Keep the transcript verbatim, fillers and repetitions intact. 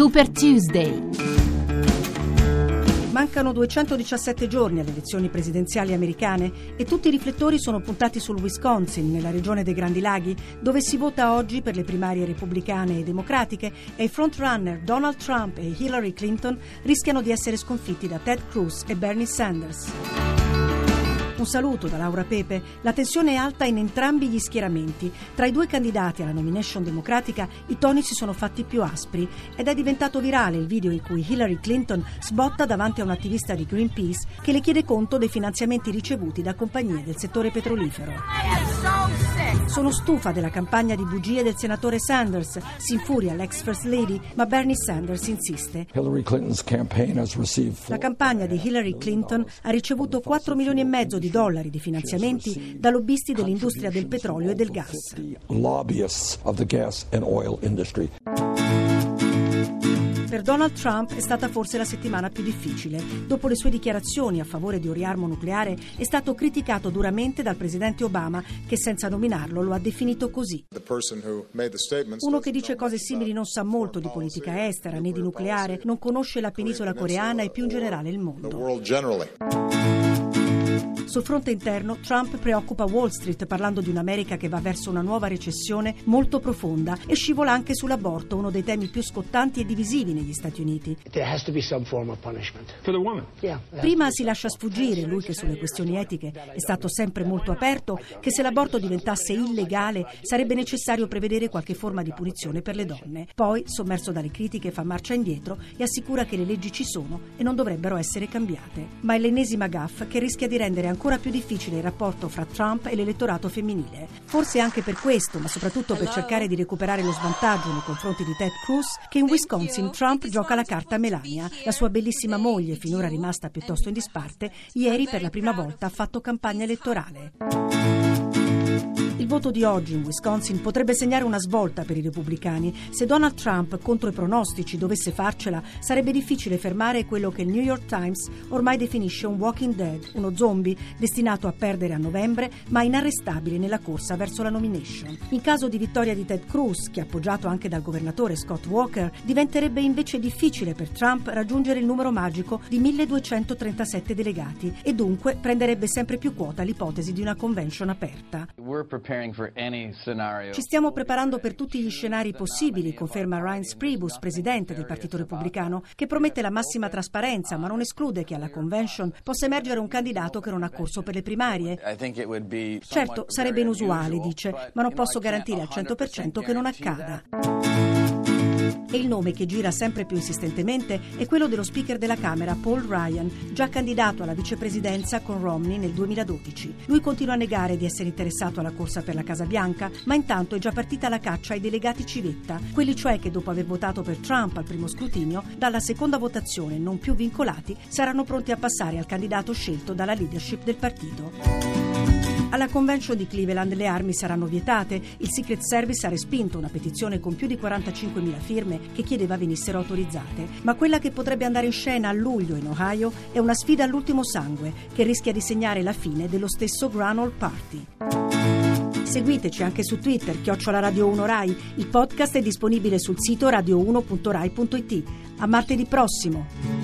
Super Tuesday. Mancano duecentodiciassette giorni alle elezioni presidenziali americane e tutti i riflettori sono puntati sul Wisconsin, nella regione dei Grandi Laghi, dove si vota oggi per le primarie repubblicane e democratiche e i frontrunner Donald Trump e Hillary Clinton rischiano di essere sconfitti da Ted Cruz e Bernie Sanders. Un saluto da Laura Pepe. La tensione è alta in entrambi gli schieramenti. Tra i due candidati alla nomination democratica i toni si sono fatti più aspri ed è diventato virale il video in cui Hillary Clinton sbotta davanti a un attivista di Greenpeace che le chiede conto dei finanziamenti ricevuti da compagnie del settore petrolifero. Sono stufa della campagna di bugie del senatore Sanders, si infuria l'ex First Lady, ma Bernie Sanders insiste. La campagna di Hillary Clinton ha ricevuto quattro milioni e mezzo di dollari dollari di finanziamenti da lobbisti dell'industria del petrolio e del gas. Per Donald Trump è stata forse la settimana più difficile. Dopo le sue dichiarazioni a favore di un riarmo nucleare è stato criticato duramente dal presidente Obama, che senza nominarlo lo ha definito così. Uno che dice cose simili non sa molto di politica estera né di nucleare, non conosce la penisola coreana e più in generale il mondo. Sul fronte interno, Trump preoccupa Wall Street parlando di un'America che va verso una nuova recessione molto profonda e scivola anche sull'aborto, uno dei temi più scottanti e divisivi negli Stati Uniti. Prima si lascia sfuggire, lui che sulle questioni etiche è stato sempre molto aperto, che se l'aborto diventasse illegale sarebbe necessario prevedere qualche forma di punizione per le donne. Poi, sommerso dalle critiche, fa marcia indietro e assicura che le leggi ci sono e non dovrebbero essere cambiate. Ma è l'ennesima gaffe che rischia di rendere ancora ancora più difficile il rapporto fra Trump e l'elettorato femminile. Forse anche per questo, ma soprattutto per cercare di recuperare lo svantaggio nei confronti di Ted Cruz, che in Wisconsin Trump gioca la carta Melania. La sua bellissima moglie, finora rimasta piuttosto in disparte, ieri per la prima volta ha fatto campagna elettorale. Il voto di oggi in Wisconsin potrebbe segnare una svolta per i repubblicani. Se Donald Trump, contro i pronostici, dovesse farcela, sarebbe difficile fermare quello che il New York Times ormai definisce un walking dead, uno zombie destinato a perdere a novembre, ma inarrestabile nella corsa verso la nomination. In caso di vittoria di Ted Cruz, che è appoggiato anche dal governatore Scott Walker, diventerebbe invece difficile per Trump raggiungere il numero magico di milleduecentotrentasette delegati e dunque prenderebbe sempre più quota l'ipotesi di una convention aperta. Ci stiamo preparando per tutti gli scenari possibili, conferma Reince Priebus, presidente del Partito Repubblicano, che promette la massima trasparenza, ma non esclude che alla convention possa emergere un candidato che non ha corso per le primarie. Certo, sarebbe inusuale, dice, ma non posso garantire al cento per cento che non accada. E il nome che gira sempre più insistentemente è quello dello speaker della Camera, Paul Ryan, già candidato alla vicepresidenza con Romney nel duemiladodici. Lui continua a negare di essere interessato alla corsa per la Casa Bianca, ma intanto è già partita la caccia ai delegati civetta, quelli cioè che dopo aver votato per Trump al primo scrutinio, dalla seconda votazione non più vincolati, saranno pronti a passare al candidato scelto dalla leadership del partito. Alla convention di Cleveland le armi saranno vietate, il Secret Service ha respinto una petizione con più di quarantacinquemila firme che chiedeva venissero autorizzate, ma quella che potrebbe andare in scena a luglio in Ohio è una sfida all'ultimo sangue che rischia di segnare la fine dello stesso Grand Old Party. Seguiteci anche su Twitter, chiocciola Radio uno Rai, il podcast è disponibile sul sito radio uno punto rai punto it. A martedì prossimo!